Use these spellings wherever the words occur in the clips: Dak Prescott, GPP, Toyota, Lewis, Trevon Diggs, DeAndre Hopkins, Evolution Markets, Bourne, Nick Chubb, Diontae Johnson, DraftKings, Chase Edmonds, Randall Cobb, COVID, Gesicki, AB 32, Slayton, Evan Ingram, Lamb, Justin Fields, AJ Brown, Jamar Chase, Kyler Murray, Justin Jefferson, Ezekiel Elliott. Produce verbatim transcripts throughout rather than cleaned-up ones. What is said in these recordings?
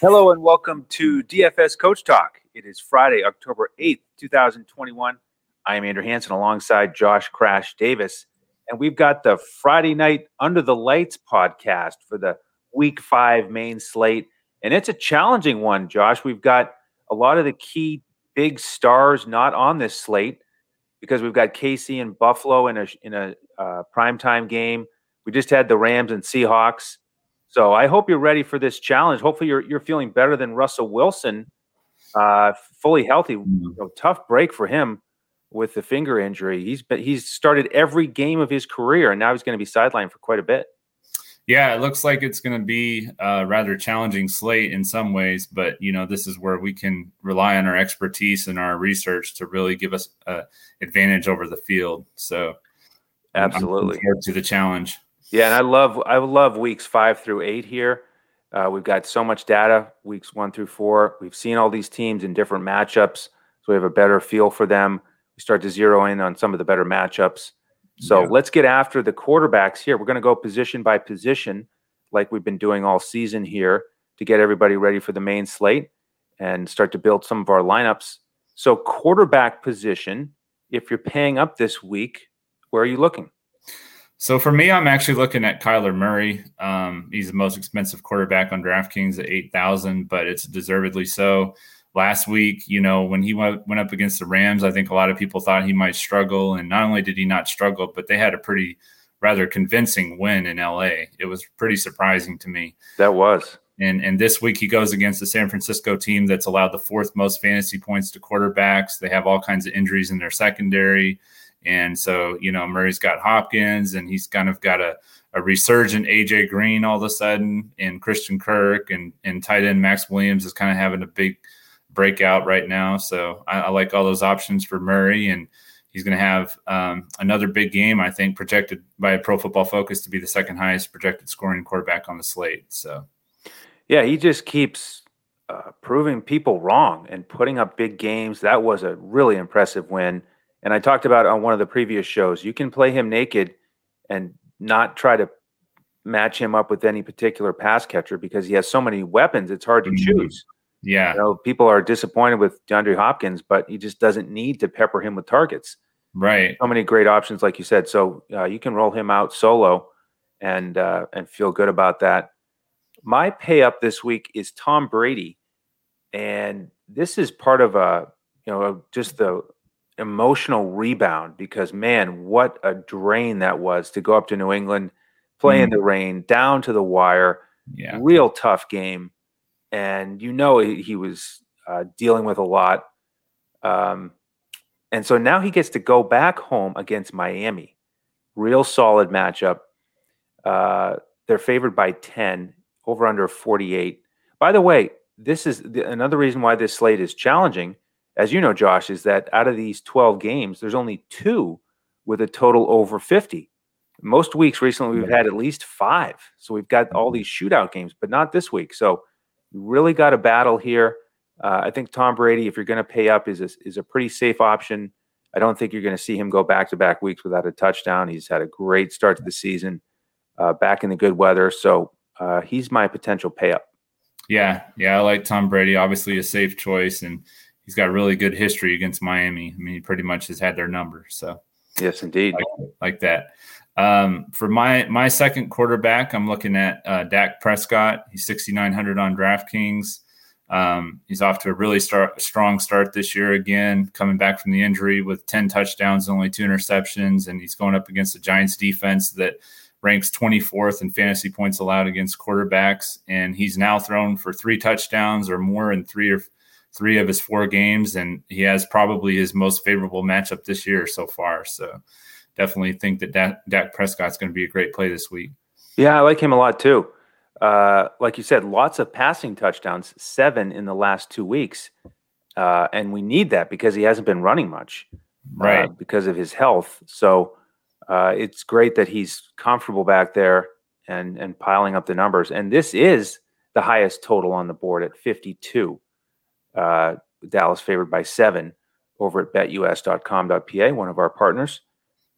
Hello and welcome to D F S Coach Talk. It is Friday, October eighth, twenty twenty-one. I am Andrew Hansen alongside Josh Crash Davis. And we've got the Friday Night Under the Lights podcast for the Week five main slate. And it's a challenging one, Josh. We've got a lot of the key big stars not on this slate because we've got K C and Buffalo in a, in a uh, primetime game. We just had the Rams and Seahawks. So I hope you're ready for this challenge. Hopefully you're you're feeling better than Russell Wilson, uh, fully healthy. You know, tough break for him with the finger injury. He's been, he's started every game of his career, and now he's going to be sidelined for quite a bit. Yeah, it looks like it's going to be a rather challenging slate in some ways, but you know this is where we can rely on our expertise and our research to really give us an advantage over the field. So, absolutely, I'm looking forward to the challenge. Yeah, and I love I love weeks five through eight here. Uh, we've got so much data, weeks one through four. We've seen all these teams in different matchups, so we have a better feel for them. We start to zero in on some of the better matchups. So yeah. Let's get after the quarterbacks here. We're going to go position by position like we've been doing all season here to get everybody ready for the main slate and start to build some of our lineups. So quarterback position, if you're paying up this week, where are you looking? So for me, I'm actually looking at Kyler Murray. Um, he's the most expensive quarterback on DraftKings at eight thousand, but it's deservedly so. Last week, you know, when he went, went up against the Rams, I think a lot of people thought he might struggle. And not only did he not struggle, but they had a pretty rather convincing win in L A. It was pretty surprising to me. That was. And and this week he goes against the San Francisco team that's allowed the fourth most fantasy points to quarterbacks. They have all kinds of injuries in their secondary. And so, you know, Murray's got Hopkins and he's kind of got a, a resurgent A J Green all of a sudden, and Christian Kirk and, and tight end Max Williams is kind of having a big breakout right now. So I, I like all those options for Murray, and he's going to have um, another big game, I think, projected by Pro Football Focus to be the second highest projected scoring quarterback on the slate. So, yeah, he just keeps uh, proving people wrong and putting up big games. That was a really impressive win. And I talked about on one of the previous shows, you can play him naked and not try to match him up with any particular pass catcher because he has so many weapons. It's hard to choose. Yeah. You know, people are disappointed with DeAndre Hopkins, but he just doesn't need to pepper him with targets. Right. So many great options, like you said. So uh, you can roll him out solo and, uh, and feel good about that. My pay up this week is Tom Brady. And this is part of a, you know, just the emotional rebound, because man, what a drain that was to go up to New England, play mm. in the rain, down to the wire. Yeah, real tough game, and you know he, he was uh, dealing with a lot. Um, and so now he gets to go back home against Miami, real solid matchup. Uh, they're favored by ten, over under forty-eight. By the way, this is the, another reason why this slate is challenging. As you know, Josh, is that out of these twelve games, there's only two with a total over fifty. Most weeks recently, we've had at least five. So we've got all these shootout games, but not this week. So you really got a battle here. Uh, I think Tom Brady, if you're going to pay up, is a, is a pretty safe option. I don't think you're going to see him go back-to-back weeks without a touchdown. He's had a great start to the season, uh, back in the good weather. So uh, he's my potential pay up. Yeah, yeah, I like Tom Brady. Obviously a safe choice, and he's got a really good history against Miami. I mean, he pretty much has had their number. So, yes, indeed, like, like that. Um, for my my second quarterback, I'm looking at uh, Dak Prescott. He's sixty-nine hundred on DraftKings. Um, he's off to a really start, strong start this year again, coming back from the injury with ten touchdowns and only two interceptions, and he's going up against the Giants defense that ranks twenty-fourth in fantasy points allowed against quarterbacks, and he's now thrown for three touchdowns or more in three or three of his four games, and he has probably his most favorable matchup this year so far. So definitely think that Dak, Dak Prescott's going to be a great play this week. Yeah, I like him a lot too. Uh, like you said, lots of passing touchdowns, seven in the last two weeks. Uh, and we need that because he hasn't been running much, right? Uh, because of his health. So uh, it's great that he's comfortable back there and, and piling up the numbers. And this is the highest total on the board at fifty-two. Uh, Dallas favored by seven over at bet U S dot com dot p a, one of our partners.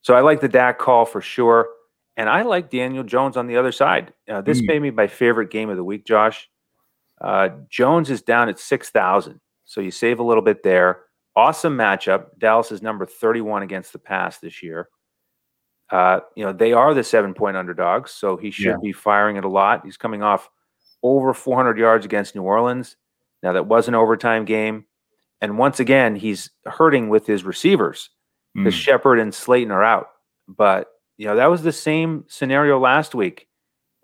So I like the Dak call for sure. And I like Daniel Jones on the other side. Uh, this mm. may be my favorite game of the week, Josh. Uh, Jones is down at six thousand, so you save a little bit there. Awesome matchup. Dallas is number thirty-one against the pass this year. Uh, you know, they are the seven-point underdogs, so he should yeah. be firing it a lot. He's coming off over four hundred yards against New Orleans. Now, that was an overtime game. And once again, he's hurting with his receivers because mm. Shepard and Slayton are out. But, you know, that was the same scenario last week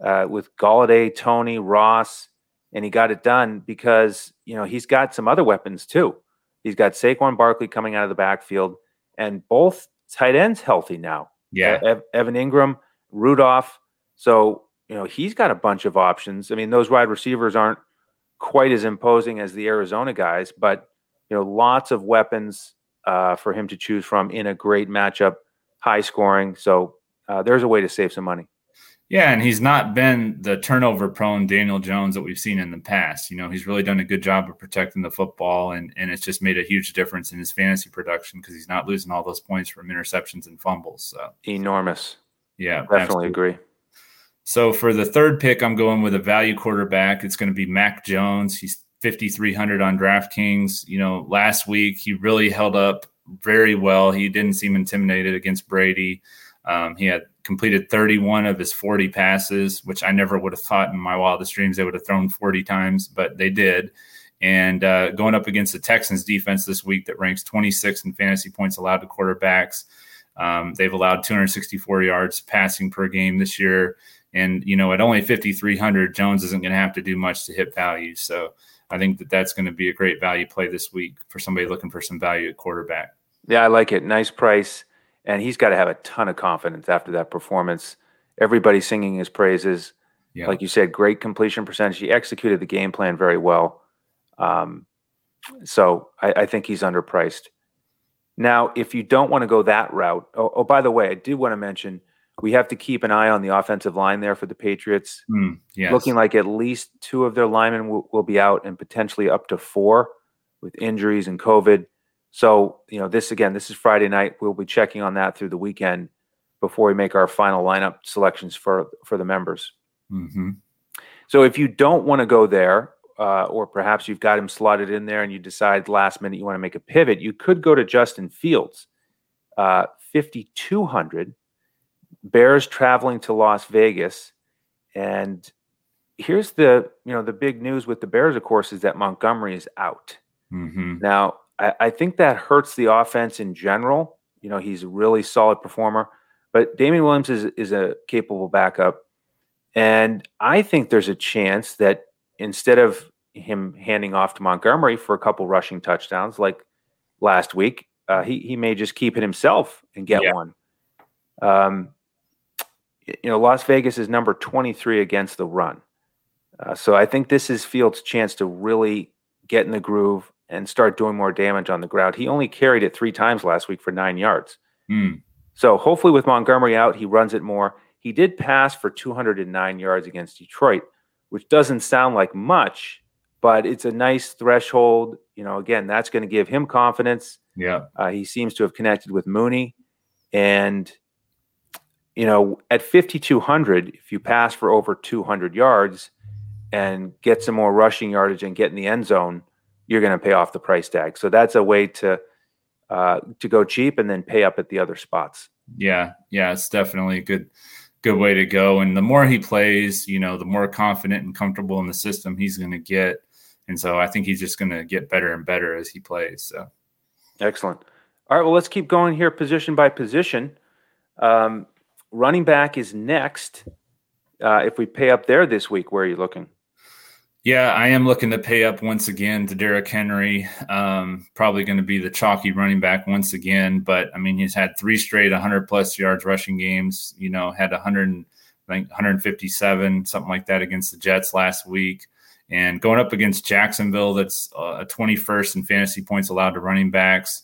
uh, with Galladay, Toney, Ross, and he got it done because, you know, he's got some other weapons too. He's got Saquon Barkley coming out of the backfield and both tight ends healthy now. Yeah. Uh, Evan Ingram, Rudolph. So, you know, he's got a bunch of options. I mean, those wide receivers aren't quite as imposing as the Arizona guys, but, you know, lots of weapons uh, for him to choose from in a great matchup, high scoring. So uh, there's a way to save some money. Yeah, and he's not been the turnover-prone Daniel Jones that we've seen in the past. You know, he's really done a good job of protecting the football, and, and it's just made a huge difference in his fantasy production because he's not losing all those points from interceptions and fumbles. So enormous. Yeah, definitely absolutely. Agree. So for the third pick, I'm going with a value quarterback. It's going to be Mac Jones. He's fifty-three hundred on DraftKings. You know, last week he really held up very well. He didn't seem intimidated against Brady. Um, he had completed thirty-one of his forty passes, which I never would have thought in my wildest dreams they would have thrown forty times, but they did. And uh, going up against the Texans defense this week that ranks twenty-sixth in fantasy points allowed to quarterbacks. Um, they've allowed two hundred sixty-four yards passing per game this year. And, you know, at only fifty-three hundred, Jones isn't going to have to do much to hit value. So I think that that's going to be a great value play this week for somebody looking for some value at quarterback. Yeah, I like it. Nice price. And he's got to have a ton of confidence after that performance. Everybody's singing his praises. Yeah. Like you said, great completion percentage. He executed the game plan very well. Um, so I, I think he's underpriced. Now, if you don't want to go that route, oh, oh, by the way, I did want to mention we have to keep an eye on the offensive line there for the Patriots. Mm, yes. Looking like at least two of their linemen will, will be out and potentially up to four with injuries and COVID. So, you know, this again, this is Friday night. We'll be checking on that through the weekend before we make our final lineup selections for, for the members. Mm-hmm. So if you don't want to go there, uh, or perhaps you've got him slotted in there and you decide last minute you want to make a pivot, you could go to Justin Fields, uh, fifty-two hundred. Bears traveling to Las Vegas. And here's the, you know, the big news with the Bears, of course, is that Montgomery is out. Mm-hmm. Now, I think that hurts the offense in general. You know, he's a really solid performer, but Damian Williams is, is a capable backup. And I think there's a chance that instead of him handing off to Montgomery for a couple rushing touchdowns like last week, uh, he, he may just keep it himself and get yeah. one. Um, you know, Las Vegas is number twenty-three against the run. Uh, so I think this is Fields' chance to really get in the groove and start doing more damage on the ground. He only carried it three times last week for nine yards. Mm. So hopefully with Montgomery out, he runs it more. He did pass for two hundred nine yards against Detroit, which doesn't sound like much, but it's a nice threshold. You know, again, that's going to give him confidence. Yeah. Uh, he seems to have connected with Mooney. And, you know, at fifty-two hundred, if you pass for over two hundred yards and get some more rushing yardage and get in the end zone, you're going to pay off the price tag. So that's a way to uh, to go cheap and then pay up at the other spots. Yeah, yeah, it's definitely a good good way to go. And the more he plays, you know, the more confident and comfortable in the system he's going to get. And so I think he's just going to get better and better as he plays. So excellent. All right, well, let's keep going here position by position. Um, running back is next. Uh, if we pay up there this week, where are you looking? Yeah, I am looking to pay up once again to Derrick Henry. Um, probably going to be the chalky running back once again. But, I mean, he's had three straight one hundred-plus yards rushing games. You know, had one hundred, I think one hundred fifty-seven, something like that against the Jets last week. And going up against Jacksonville, that's uh, twenty-first in fantasy points allowed to running backs.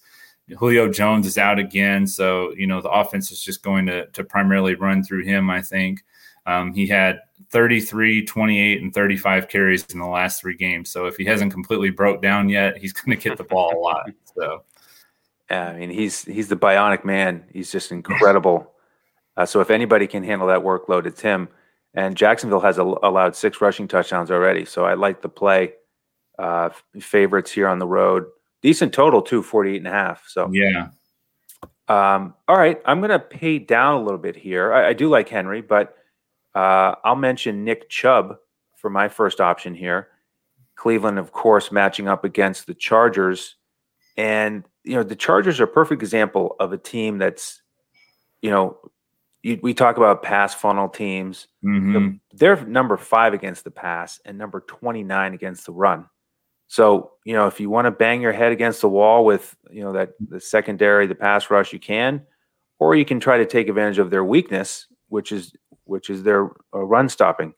Julio Jones is out again. So, you know, the offense is just going to, to primarily run through him, I think. Um, he had thirty-three, twenty-eight, and thirty-five carries in the last three games. So if he hasn't completely broke down yet, he's going to get the ball a lot. So, yeah, I mean, he's he's the bionic man. He's just incredible. uh, so if anybody can handle that workload, it's him. And Jacksonville has a, allowed six rushing touchdowns already. So I like the play. Uh, favorites here on the road. Decent total, too, forty-eight and a half. So, yeah. Um, all right. I'm going to pay down a little bit here. I, I do like Henry, but uh, I'll mention Nick Chubb for my first option here. Cleveland, of course, matching up against the Chargers. And, you know, the Chargers are a perfect example of a team that's, you know, you, we talk about pass funnel teams. Mm-hmm. The, they're number five against the pass and number twenty-nine against the run. So, you know, if you want to bang your head against the wall with, you know, that the secondary, the pass rush, you can, or you can try to take advantage of their weakness, which is, which is their uh, run stopping.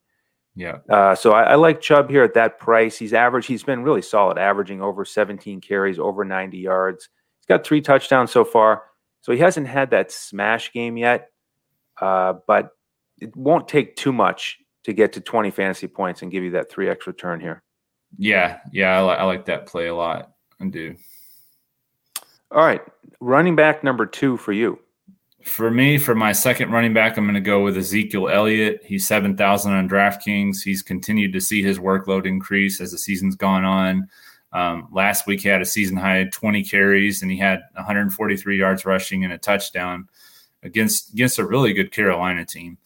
Yeah. Uh, so I, I like Chubb here at that price. He's average. He's been really solid, averaging over seventeen carries, over ninety yards. He's got three touchdowns so far. So he hasn't had that smash game yet, uh, but it won't take too much to get to twenty fantasy points and give you that three X return here. Yeah. Yeah. I, li- I like that play a lot. I do. All right. Running back number two for you. For me, for my second running back, I'm going to go with Ezekiel Elliott. He's seven thousand on DraftKings. He's continued to see his workload increase as the season's gone on. Um, last week, he had a season-high twenty carries, and he had one hundred forty-three yards rushing and a touchdown against, against a really good Carolina team.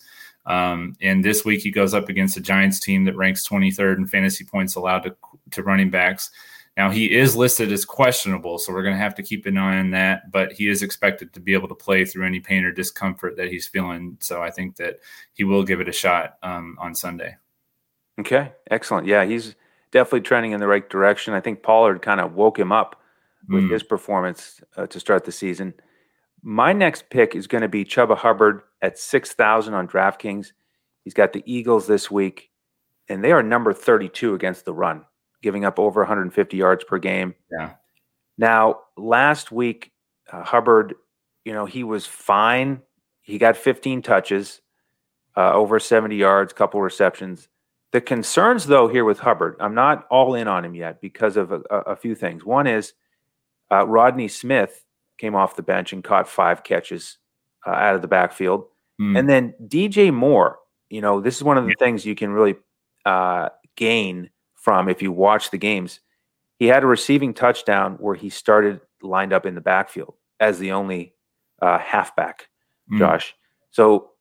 Um, and this week, he goes up against a Giants team that ranks twenty-third in fantasy points allowed to, to running backs. Now, he is listed as questionable, so we're going to have to keep an eye on that, but he is expected to be able to play through any pain or discomfort that he's feeling, so I think that he will give it a shot um, on Sunday. Okay, excellent. Yeah, he's definitely trending in the right direction. I think Pollard kind of woke him up with mm. his performance uh, to start the season. My next pick is going to be Chubba Hubbard at six thousand on DraftKings. He's got the Eagles this week, and they are number thirty-two against the run, giving up over one hundred fifty yards per game. Yeah. Now, last week, uh, Hubbard, you know, he was fine. He got fifteen touches, uh, over seventy yards, couple receptions. The concerns, though, here with Hubbard, I'm not all in on him yet because of a, a, a few things. One is uh, Rodney Smith came off the bench and caught five catches uh, out of the backfield. Mm. And then D J Moore, you know, this is one of the yeah. things you can really uh, gain from if you watch the games. He had a receiving touchdown where he started lined up in the backfield as the only uh, halfback, Josh. Mm. So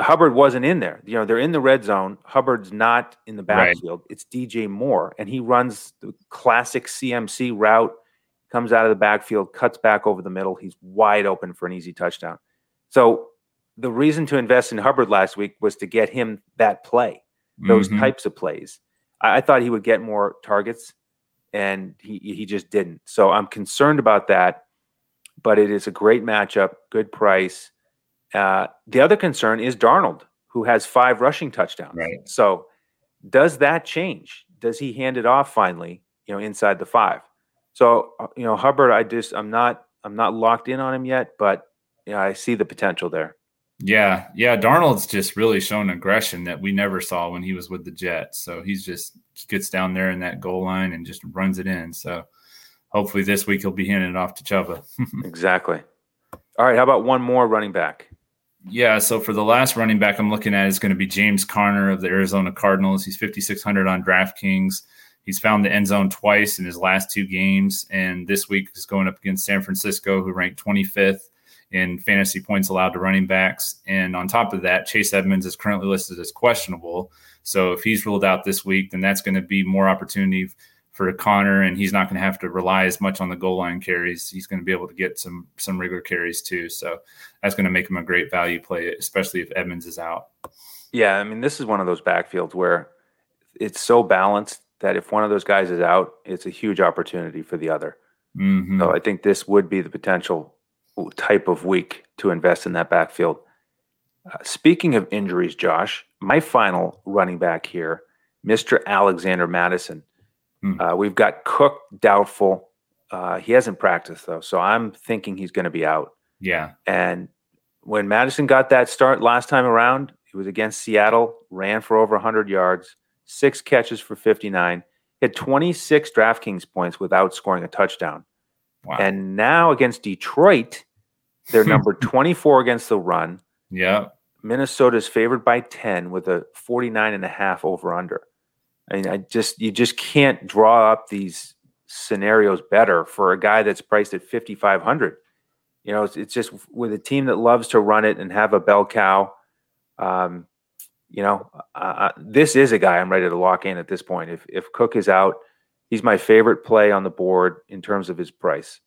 Hubbard wasn't in there. You know, they're in the red zone. Hubbard's not in the backfield. Right. It's D J Moore, and he runs the classic C M C route, comes out of the backfield, cuts back over the middle. He's wide open for an easy touchdown. So the reason to invest in Hubbard last week was to get him that play, those mm-hmm. types of plays. I thought he would get more targets, and he he just didn't. So I'm concerned about that, but it is a great matchup, good price. Uh, the other concern is Darnold, who has five rushing touchdowns. Right. So does that change? Does he hand it off finally, you know, inside the five? So, you know, Hubbard, I just, I'm not, I'm not locked in on him yet, but you know, I see the potential there. Yeah, yeah, Darnold's just really shown aggression that we never saw when he was with the Jets. So he's just he gets down there in that goal line and just runs it in. So hopefully this week he'll be handing it off to Chuba. Exactly. All right, how about one more running back? Yeah, so for the last running back I'm looking at is going to be James Conner of the Arizona Cardinals. He's fifty-six hundred on DraftKings. He's found the end zone twice in his last two games, and this week is going up against San Francisco, who ranked twenty-fifth. In fantasy points allowed to running backs. And on top of that, Chase Edmonds is currently listed as questionable. So if he's ruled out this week, then that's going to be more opportunity for Connor, and he's not going to have to rely as much on the goal line carries. He's going to be able to get some some regular carries too. So that's going to make him a great value play, especially if Edmonds is out. Yeah, I mean, this is one of those backfields where it's so balanced that if one of those guys is out, it's a huge opportunity for the other. Mm-hmm. So I think this would be the potential type of week to invest in that backfield. Uh, speaking of injuries, Josh, my final running back here, Mister Alexander Mattison. Hmm. Uh, we've got Cook doubtful. Uh, he hasn't practiced though, so I'm thinking he's going to be out. Yeah. And when Madison got that start last time around, it was against Seattle, ran for over one hundred yards, six catches for fifty-nine, hit twenty-six DraftKings points without scoring a touchdown. Wow. And now against Detroit, they're number twenty-four against the run. Yeah. Minnesota is favored by ten with a forty-nine and a half over under. I mean, I just, you just can't draw up these scenarios better for a guy that's priced at fifty-five hundred. You know, it's, it's just with a team that loves to run it and have a bell cow. Um, you know, uh, this is a guy I'm ready to lock in at this point. If, if Cook is out, he's my favorite play on the board in terms of his price.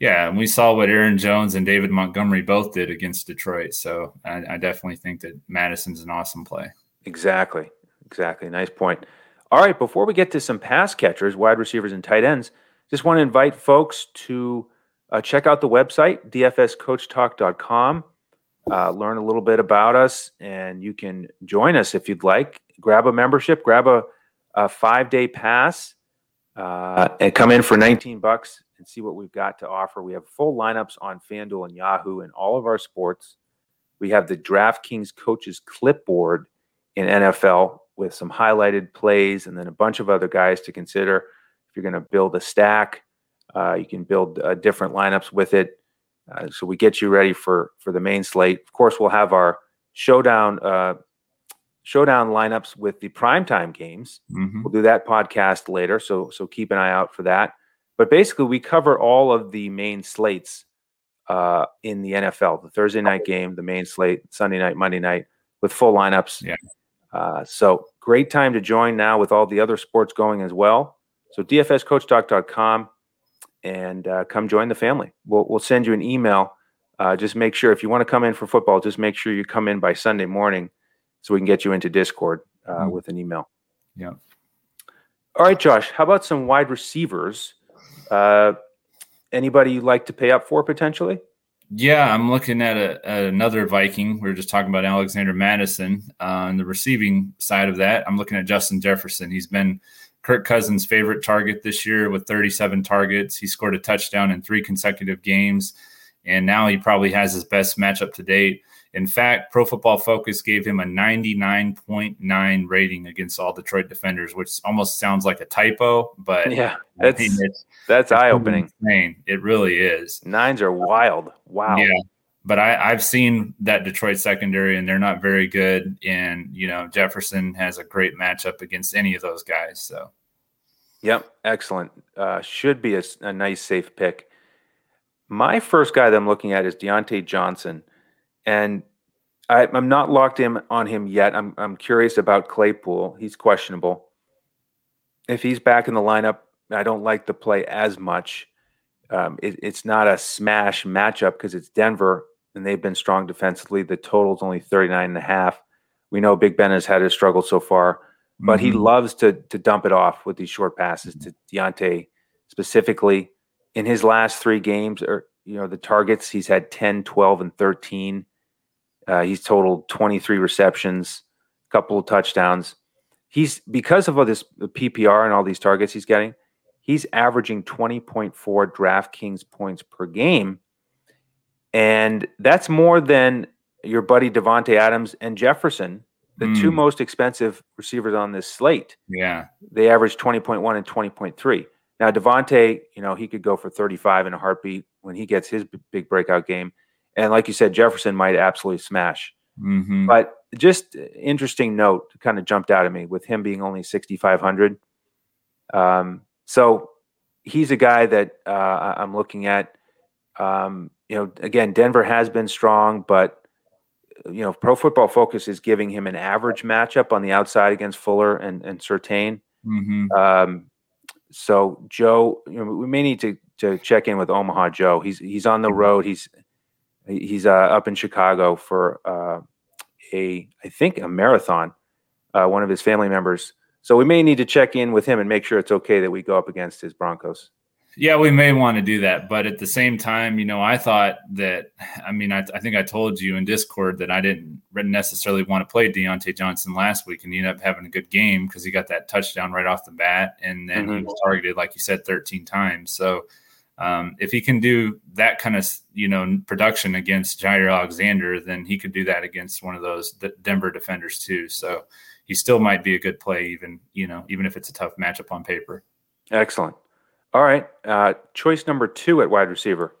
Yeah, and we saw what Aaron Jones and David Montgomery both did against Detroit. So I, I definitely think that Madison's an awesome play. Exactly, exactly. Nice point. All right, before we get to some pass catchers, wide receivers, and tight ends, just want to invite folks to uh, check out the website, d f s coach talk dot com. Uh, learn a little bit about us, and you can join us if you'd like. Grab a membership, grab a, a five-day pass, uh, and come in for nineteen bucks and see what we've got to offer. We have full lineups on FanDuel and Yahoo in all of our sports. We have the DraftKings Coaches Clipboard in N F L with some highlighted plays and then a bunch of other guys to consider. If you're going to build a stack, uh, you can build uh, different lineups with it. Uh, so we get you ready for, for the main slate. Of course, we'll have our showdown uh, showdown lineups with the primetime games. Mm-hmm. We'll do that podcast later, so so keep an eye out for that. But basically, we cover all of the main slates uh, in the N F L, the Thursday night game, the main slate, Sunday night, Monday night, with full lineups. Yeah. Uh, so great time to join now with all the other sports going as well. So d f s coach talk dot com. And uh, come join the family. We'll we'll send you an email. Uh, just make sure if you want to come in for football, just make sure you come in by Sunday morning, so we can get you into Discord uh, mm-hmm. with an email. Yeah. All right, Josh. How about some wide receivers? Uh, anybody you'd like to pay up for potentially? Yeah, I'm looking at, a, at another Viking. We were just talking about Alexander Mattison uh, on the receiving side of that. I'm looking at Justin Jefferson. He's been Kirk Cousins' favorite target this year with thirty-seven targets. He scored a touchdown in three consecutive games, and now he probably has his best matchup to date. In fact, Pro Football Focus gave him a ninety-nine point nine rating against all Detroit defenders, which almost sounds like a typo, but yeah, that's, I mean, it's, that's eye-opening. Insane. It really is. Nines are wild. Wow. Yeah. But I, I've seen that Detroit secondary, and they're not very good. And, you know, Jefferson has a great matchup against any of those guys. So, yep, excellent. Uh, should be a, a nice, safe pick. My first guy that I'm looking at is Diontae Johnson. And I, I'm not locked in on him yet. I'm, I'm curious about Claypool. He's questionable. If he's back in the lineup, I don't like the play as much. Um, it, it's not a smash matchup because it's Denver, and they've been strong defensively. The total is only thirty-nine and a half. We know Big Ben has had his struggle so far, but mm-hmm. he loves to to dump it off with these short passes to Diontae specifically. In his last three games, or you know the targets, he's had ten, twelve, and thirteen. Uh, he's totaled twenty-three receptions, a couple of touchdowns. He's because of all this P P R and all these targets he's getting, he's averaging twenty point four DraftKings points per game. And that's more than your buddy Devontae Adams and Jefferson, the mm. two most expensive receivers on this slate. Yeah. They average twenty point one and twenty point three. Now, Devontae, you know, he could go for thirty-five in a heartbeat when he gets his big breakout game. And like you said, Jefferson might absolutely smash. Mm-hmm. But just interesting note kind of jumped out at me with him being only sixty-five hundred. Um, So he's a guy that uh, I'm looking at. Um, you know, again, Denver has been strong, but you know, Pro Football Focus is giving him an average matchup on the outside against Fuller and and Surtain. Mm-hmm. Um, so Joe, you know, we may need to to check in with Omaha Joe. He's he's on the road. He's he's uh, up in Chicago for uh, a I think a marathon. Uh, one of his family members. So we may need to check in with him and make sure it's okay that we go up against his Broncos. Yeah, we may want to do that. But at the same time, you know, I thought that, I mean, I, I think I told you in Discord that I didn't necessarily want to play Diontae Johnson last week, and he ended up having a good game because he got that touchdown right off the bat. And then mm-hmm. he was targeted, like you said, thirteen times. So um, if he can do that kind of, you know, production against Jair Alexander, then he could do that against one of those D- Denver defenders too. So he still might be a good play, even you know, even if it's a tough matchup on paper. Excellent. All right, uh, choice number two at wide receiver.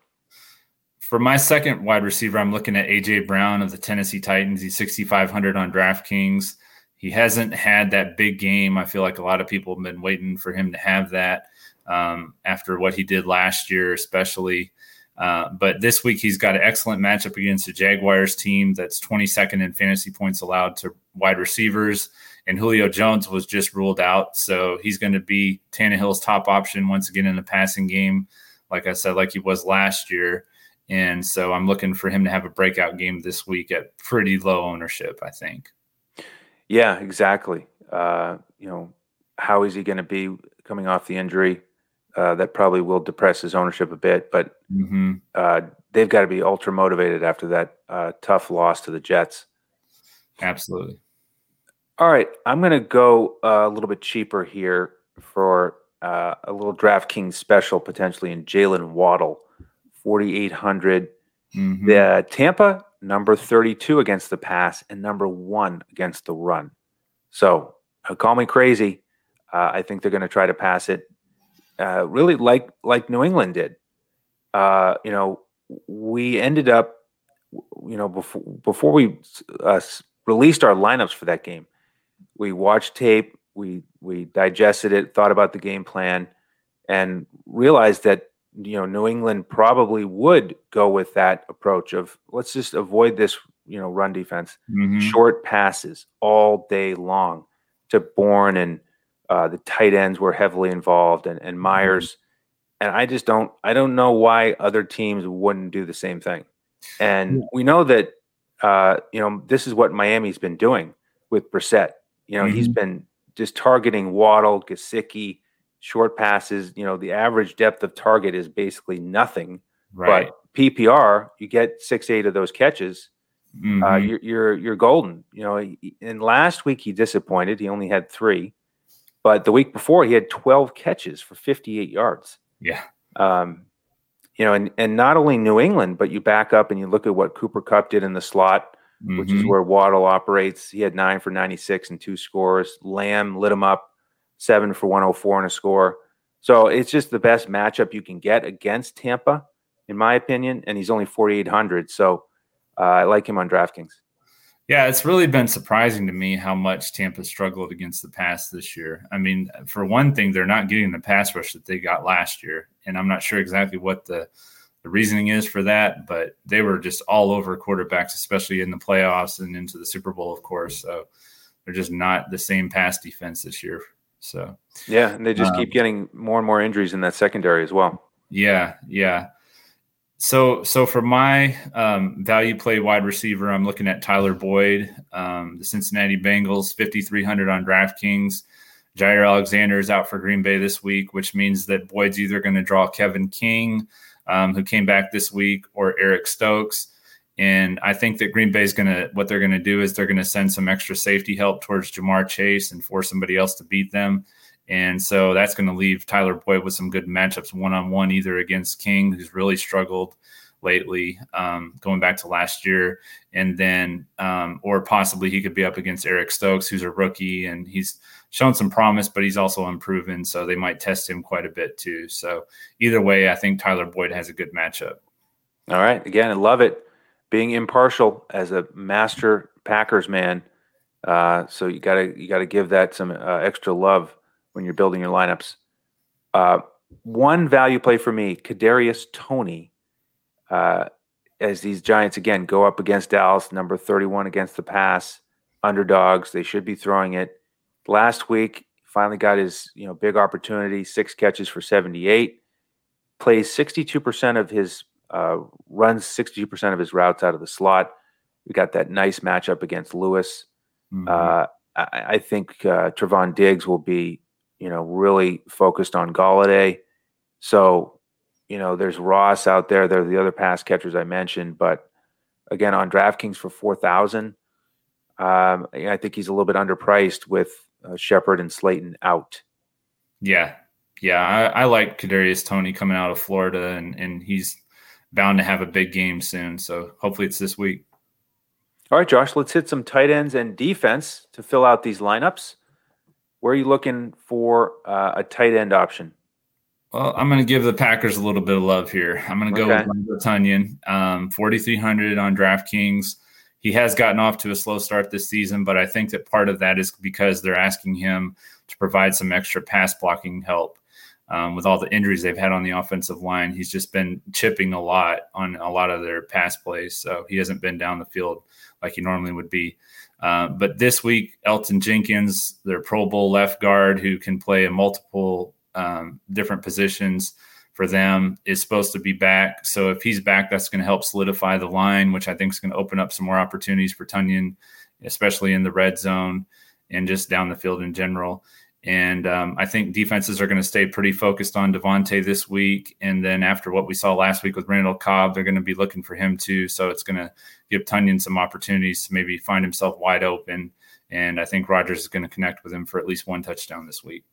For my second wide receiver, I'm looking at A J Brown of the Tennessee Titans. He's sixty-five hundred on DraftKings. He hasn't had that big game. I feel like a lot of people have been waiting for him to have that um, after what he did last year, especially. Uh, but this week, he's got an excellent matchup against the Jaguars team that's twenty-second in fantasy points allowed to wide receivers. And Julio Jones was just ruled out. So he's going to be Tannehill's top option once again in the passing game, like I said, like he was last year. And so I'm looking for him to have a breakout game this week at pretty low ownership, I think. Yeah, exactly. Uh, you know, how is he going to be coming off the injury? Uh, that probably will depress his ownership a bit, but mm-hmm. uh, they've got to be ultra motivated after that uh, tough loss to the Jets. Absolutely. All right. I'm going to go uh, a little bit cheaper here for uh, a little DraftKings special potentially in Jalen Waddle. forty-eight hundred. Mm-hmm. The Tampa, number thirty-two against the pass and number one against the run. So uh, call me crazy. Uh, I think they're going to try to pass it uh, really like like New England did. Uh, you know, we ended up, you know, before, before we uh, released our lineups for that game, we watched tape, we we digested it, thought about the game plan, and realized that, you know, New England probably would go with that approach of let's just avoid this, you know, run defense, mm-hmm. short passes all day long to Bourne, and uh, the tight ends were heavily involved, and, and Myers. Mm-hmm. And I just don't, I don't know why other teams wouldn't do the same thing. And yeah. we know that, uh, you know, this is what Miami's been doing with Brissett. You know, mm-hmm. he's been just targeting Waddle, Gesicki, short passes. You know, the average depth of target is basically nothing. Right. But P P R, you get six, eight of those catches, mm-hmm. uh, you're, you're you're golden. You know, and last week he disappointed. He only had three, but the week before he had twelve catches for fifty-eight yards. Yeah. Um, you know, and and not only New England, but you back up and you look at what Cooper Kupp did in the slot, mm-hmm. which is where Waddle operates. He had nine for ninety-six and two scores. Lamb lit him up. Seven for one oh four and a score. So it's just the best matchup you can get against Tampa, in my opinion. And he's only forty-eight hundred. So uh, I like him on DraftKings. Yeah, it's really been surprising to me how much Tampa struggled against the pass this year. I mean, for one thing, they're not getting the pass rush that they got last year. And I'm not sure exactly what the, the reasoning is for that, but they were just all over quarterbacks, especially in the playoffs and into the Super Bowl, of course. So they're just not the same pass defense this year. So, yeah, and they just um, keep getting more and more injuries in that secondary as well. Yeah, yeah. So, so for my um, value play wide receiver, I'm looking at Tyler Boyd, um, the Cincinnati Bengals, fifty-three hundred on DraftKings. Jair Alexander is out for Green Bay this week, which means that Boyd's either going to draw Kevin King, um, who came back this week, or Eric Stokes. And I think that Green Bay is going to – what they're going to do is they're going to send some extra safety help towards Jamar Chase and force somebody else to beat them. And so that's going to leave Tyler Boyd with some good matchups one-on-one, either against King, who's really struggled lately um, going back to last year, and then um, – or possibly he could be up against Eric Stokes, who's a rookie, and he's shown some promise, but he's also unproven, so they might test him quite a bit too. So either way, I think Tyler Boyd has a good matchup. All right. Again, I love it. Being impartial as a master Packers man, uh, so you gotta you gotta give that some uh, extra love when you're building your lineups. Uh, one value play for me, Kadarius Toney, uh, as these Giants again go up against Dallas, number thirty-one against the pass, underdogs. They should be throwing it. Last week, finally got his you know big opportunity, six catches for seventy-eight, plays sixty-two percent of his. Uh, runs sixty percent of his routes out of the slot. We got that nice matchup against Lewis. Mm-hmm. Uh, I, I think uh, Trevon Diggs will be, you know, really focused on Galladay. So, you know, there's Ross out there. There are the other pass catchers I mentioned. But, again, on DraftKings for four thousand dollars, um, I think he's a little bit underpriced with uh, Shepard and Slayton out. Yeah. Yeah, I, I like Kadarius Toney coming out of Florida, and, and he's – bound to have a big game soon. So hopefully it's this week. All right, Josh, let's hit some tight ends and defense to fill out these lineups. Where are you looking for uh, a tight end option? Well, I'm going to give the Packers a little bit of love here. I'm going to go okay. with Tunyon, um, forty-three hundred on DraftKings. He has gotten off to a slow start this season, but I think that part of that is because they're asking him to provide some extra pass blocking help. Um, with all the injuries they've had on the offensive line, he's just been chipping a lot on a lot of their pass plays. So he hasn't been down the field like he normally would be. Uh, but this week, Elton Jenkins, their Pro Bowl left guard, who can play in multiple um, different positions for them, is supposed to be back. So if he's back, that's going to help solidify the line, which I think is going to open up some more opportunities for Tunyon, especially in the red zone and just down the field in general. And um, I think defenses are going to stay pretty focused on Devontae this week. And then after what we saw last week with Randall Cobb, they're going to be looking for him too. So it's going to give Tunyon some opportunities to maybe find himself wide open. And I think Rodgers is going to connect with him for at least one touchdown this week.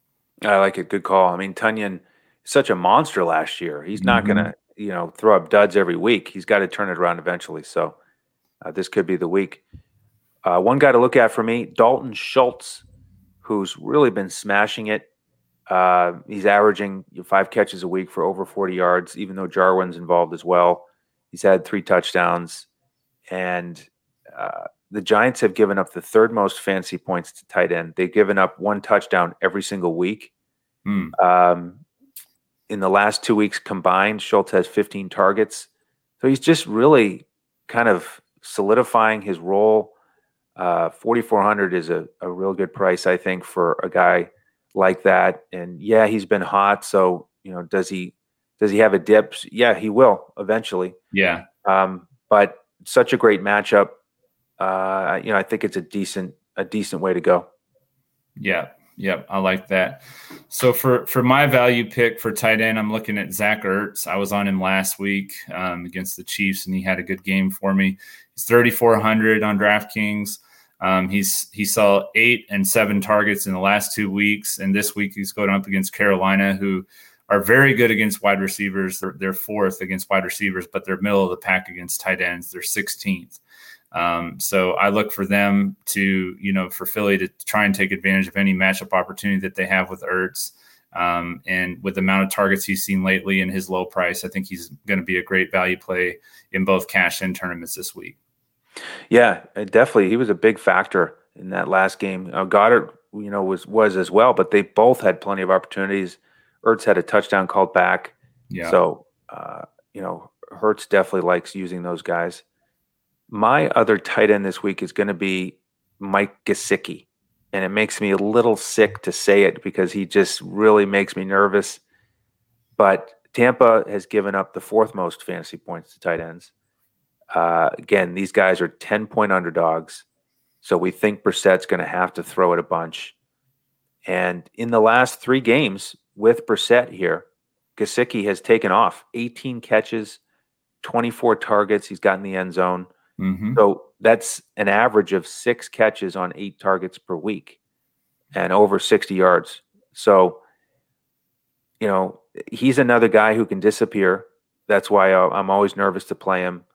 I like it. Good call. I mean, Tunyon, such a monster last year. He's not mm-hmm. going to, you know, throw up duds every week. He's got to turn it around eventually. So uh, this could be the week. Uh, one guy to look at for me, Dalton Schultz, who's really been smashing it. Uh, he's averaging five catches a week for over forty yards, even though Jarwin's involved as well. He's had three touchdowns. And uh, the Giants have given up the third most fantasy points to tight end. They've given up one touchdown every single week. Mm. Um, in the last two weeks combined, Schultz has fifteen targets. So he's just really kind of solidifying his role. Uh, forty-four hundred is a, a real good price, I think, for a guy like that. And yeah, he's been hot. So, you know, does he, does he have a dip? Yeah, he will eventually. Yeah. Um, but such a great matchup. Uh, you know, I think it's a decent, a decent way to go. Yeah. Yeah. I like that. So for, for my value pick for tight end, I'm looking at Zach Ertz. I was on him last week um, against the Chiefs, and he had a good game for me. He's thirty-four hundred on DraftKings. Um, he's he saw eight and seven targets in the last two weeks, and this week he's going up against Carolina, who are very good against wide receivers. They're, they're fourth against wide receivers, but they're middle of the pack against tight ends. They're sixteenth. Um, so I look for them to, you know, for Philly to try and take advantage of any matchup opportunity that they have with Ertz. Um, and with the amount of targets he's seen lately and his low price, I think he's going to be a great value play in both cash and tournaments this week. Yeah, definitely. He was a big factor in that last game. Uh, Goddard, you know, was was as well, but they both had plenty of opportunities. Ertz had a touchdown called back. Yeah. So, uh, you know, Ertz definitely likes using those guys. My other tight end this week is going to be Mike Gesicki, and it makes me a little sick to say it because he just really makes me nervous. But Tampa has given up the fourth most fantasy points to tight ends. Uh, again, these guys are ten-point underdogs, so we think Brissett's going to have to throw it a bunch. And in the last three games with Brissett here, Gesicki has taken off eighteen catches, twenty-four targets. He's gotten the end zone. Mm-hmm. So that's an average of six catches on eight targets per week and over sixty yards. So, you know, he's another guy who can disappear. That's why I'm always nervous to play him.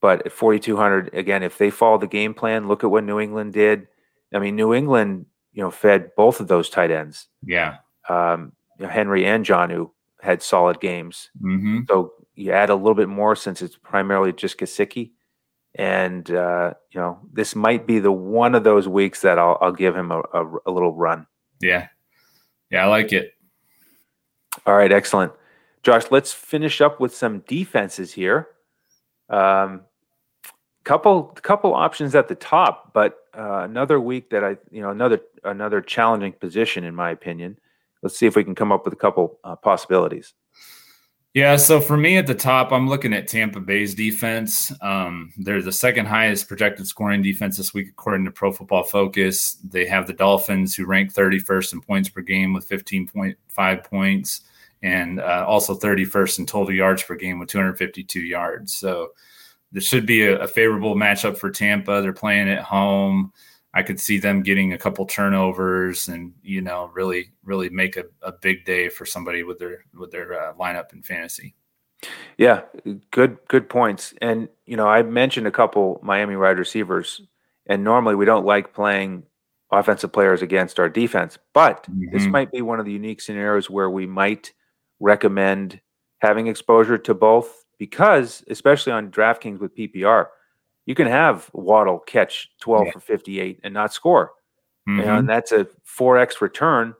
But at forty-two hundred, again, if they follow the game plan, look at what New England did. I mean, New England, you know, fed both of those tight ends. Yeah. Um, you know, Henry and Jonnu had solid games. Mm-hmm. So you add a little bit more since it's primarily just Gesicki. And, uh, you know, this might be the one of those weeks that I'll, I'll give him a, a, a little run. Yeah. Yeah, I like it. All right, excellent. Josh, let's finish up with some defenses here. Um, couple, couple options at the top, but uh, another week that I, you know, another, another challenging position in my opinion. Let's see if we can come up with a couple uh, possibilities. Yeah, so for me at the top, I'm looking at Tampa Bay's defense. Um, they're the second highest projected scoring defense this week, according to Pro Football Focus. They have the Dolphins, who rank thirty-first in points per game with fifteen point five points, and uh, also thirty-first in total yards per game with two hundred fifty-two yards. So this should be a, a favorable matchup for Tampa. They're playing at home. I could see them getting a couple turnovers and, you know, really, really make a, a big day for somebody with their with their uh, lineup in fantasy. Yeah, good, good points. And, you know, I mentioned a couple Miami wide receivers, and normally we don't like playing offensive players against our defense, but mm-hmm. this might be one of the unique scenarios where we might recommend having exposure to both because, especially on DraftKings with P P R, you can have Waddle catch twelve yeah. for fifty-eight and not score. Mm-hmm. You know, and that's a four X return.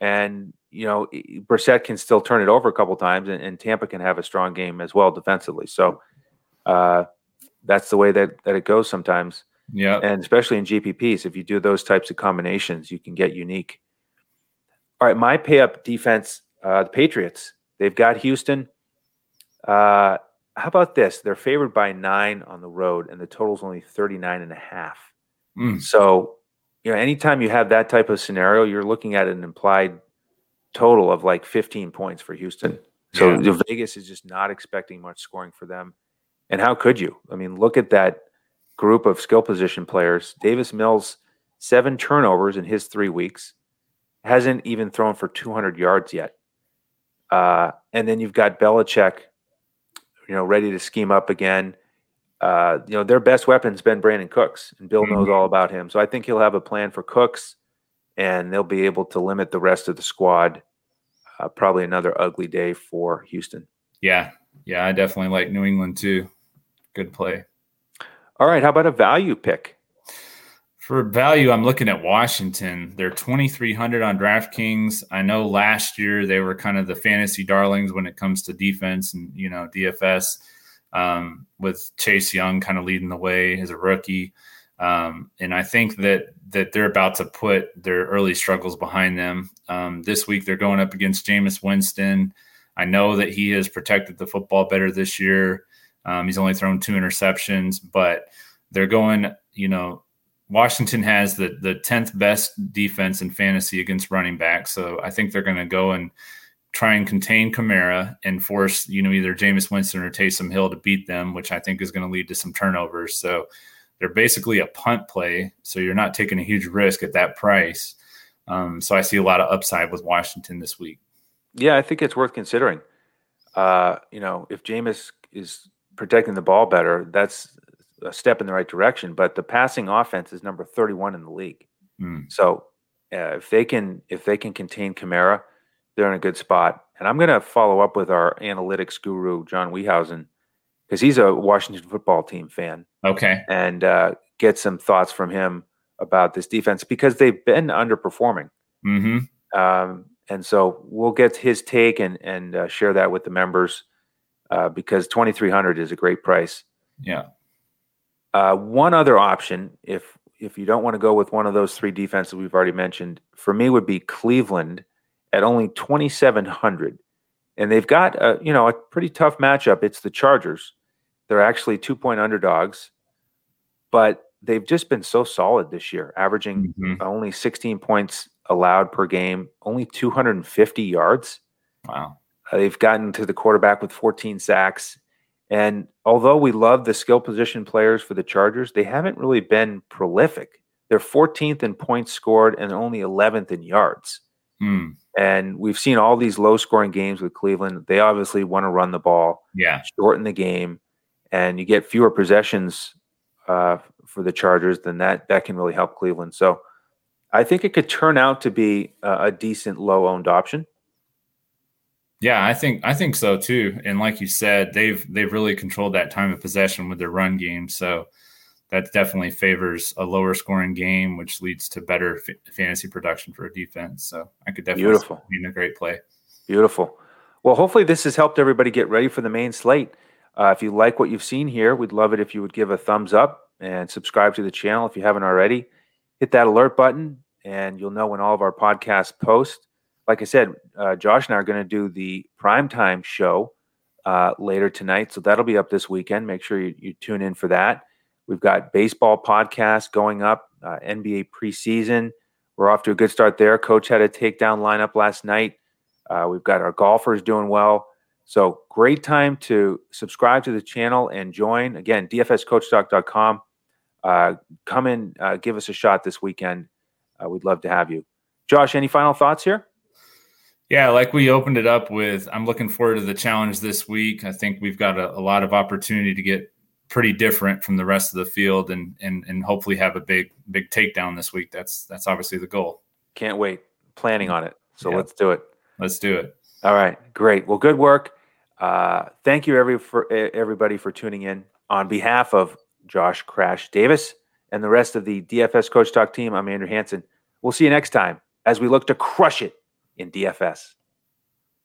And, you know, Brissett can still turn it over a couple times, and, and Tampa can have a strong game as well defensively. So uh, that's the way that, that it goes sometimes. Yeah. And especially in G P Ps, if you do those types of combinations, you can get unique. All right. My pay up defense, uh, the Patriots, they've got Houston. Uh, how about this? They're favored by nine on the road, and the total's only thirty-nine and a half. Mm. So, you know, anytime you have that type of scenario, you're looking at an implied total of like fifteen points for Houston. So yeah. Vegas is just not expecting much scoring for them. And how could you? I mean, look at that group of skill position players. Davis Mills, seven turnovers in his three weeks, hasn't even thrown for two hundred yards yet. Uh, and then you've got Belichick, you know, ready to scheme up again. Uh, you know, their best weapon's been Brandon Cooks, and Bill mm-hmm. knows all about him. So I think he'll have a plan for Cooks, and they'll be able to limit the rest of the squad. Uh, probably another ugly day for Houston. Yeah. Yeah. I definitely like New England too. Good play. All right. How about a value pick? For value, I'm looking at Washington. They're twenty-three hundred on DraftKings. I know last year they were kind of the fantasy darlings when it comes to defense and, you know, D F S, um, with Chase Young kind of leading the way as a rookie. Um, and I think that, that they're about to put their early struggles behind them. Um, this week they're going up against Jameis Winston. I know that he has protected the football better this year. Um, he's only thrown two interceptions, but they're going, you know, Washington has the the tenth best defense in fantasy against running back. So I think they're going to go and try and contain Kamara and force, you know, either Jameis Winston or Taysom Hill to beat them, which I think is going to lead to some turnovers. So they're basically a punt play. So you're not taking a huge risk at that price. Um, so I see a lot of upside with Washington this week. Yeah, I think it's worth considering. Uh, you know, if Jameis is protecting the ball better, that's a step in the right direction, but the passing offense is number thirty-one in the league. Mm. So uh, if they can, if they can contain Kamara, they're in a good spot. And I'm going to follow up with our analytics guru, John Wehausen, because he's a Washington football team fan. Okay. And uh, get some thoughts from him about this defense because they've been underperforming. Mm-hmm. Um, and so we'll get his take and, and uh, share that with the members. Uh, because twenty-three hundred is a great price. Yeah. Uh, one other option, if if you don't want to go with one of those three defenses we've already mentioned, for me would be Cleveland at only twenty-seven hundred, and they've got a you know a pretty tough matchup. It's the Chargers. They're actually two point underdogs, but they've just been so solid this year, averaging mm-hmm. only sixteen points allowed per game, only two hundred fifty yards. Wow. They've gotten to the quarterback with fourteen sacks. And although we love the skill position players for the Chargers, they haven't really been prolific. They're fourteenth in points scored and only eleventh in yards. Mm. And we've seen all these low-scoring games with Cleveland. They obviously want to run the ball, yeah. shorten the game, and you get fewer possessions uh, for the Chargers, then that, that can really help Cleveland. So I think it could turn out to be a, a decent low-owned option. Yeah, I think I think so too. And like you said, they've they've really controlled that time of possession with their run game. So that definitely favors a lower scoring game, which leads to better f- fantasy production for a defense. So I could definitely Beautiful. see it being a great play. Beautiful. Well, hopefully this has helped everybody get ready for the main slate. Uh, if you like what you've seen here, we'd love it if you would give a thumbs up and subscribe to the channel if you haven't already. Hit that alert button, and you'll know when all of our podcasts post. Like I said, uh, Josh and I are going to do the primetime show uh, later tonight, so that'll be up this weekend. Make sure you, you tune in for that. We've got baseball podcasts going up, uh, N B A preseason. We're off to a good start there. Coach had a takedown lineup last night. Uh, we've got our golfers doing well. So great time to subscribe to the channel and join. Again, D F S coach talk dot com. Uh, come in, uh, give us a shot this weekend. Uh, we'd love to have you. Josh, any final thoughts here? Yeah, like we opened it up with, I'm looking forward to the challenge this week. I think we've got a, a lot of opportunity to get pretty different from the rest of the field and and and hopefully have a big, big takedown this week. That's that's obviously the goal. Can't wait. Planning on it. So yeah. let's do it. Let's do it. All right, great. Well, good work. Uh, thank you, every for everybody, for tuning in. On behalf of Josh Crash Davis and the rest of the D F S Coach Talk team, I'm Andrew Hansen. We'll see you next time as we look to crush it in D F S.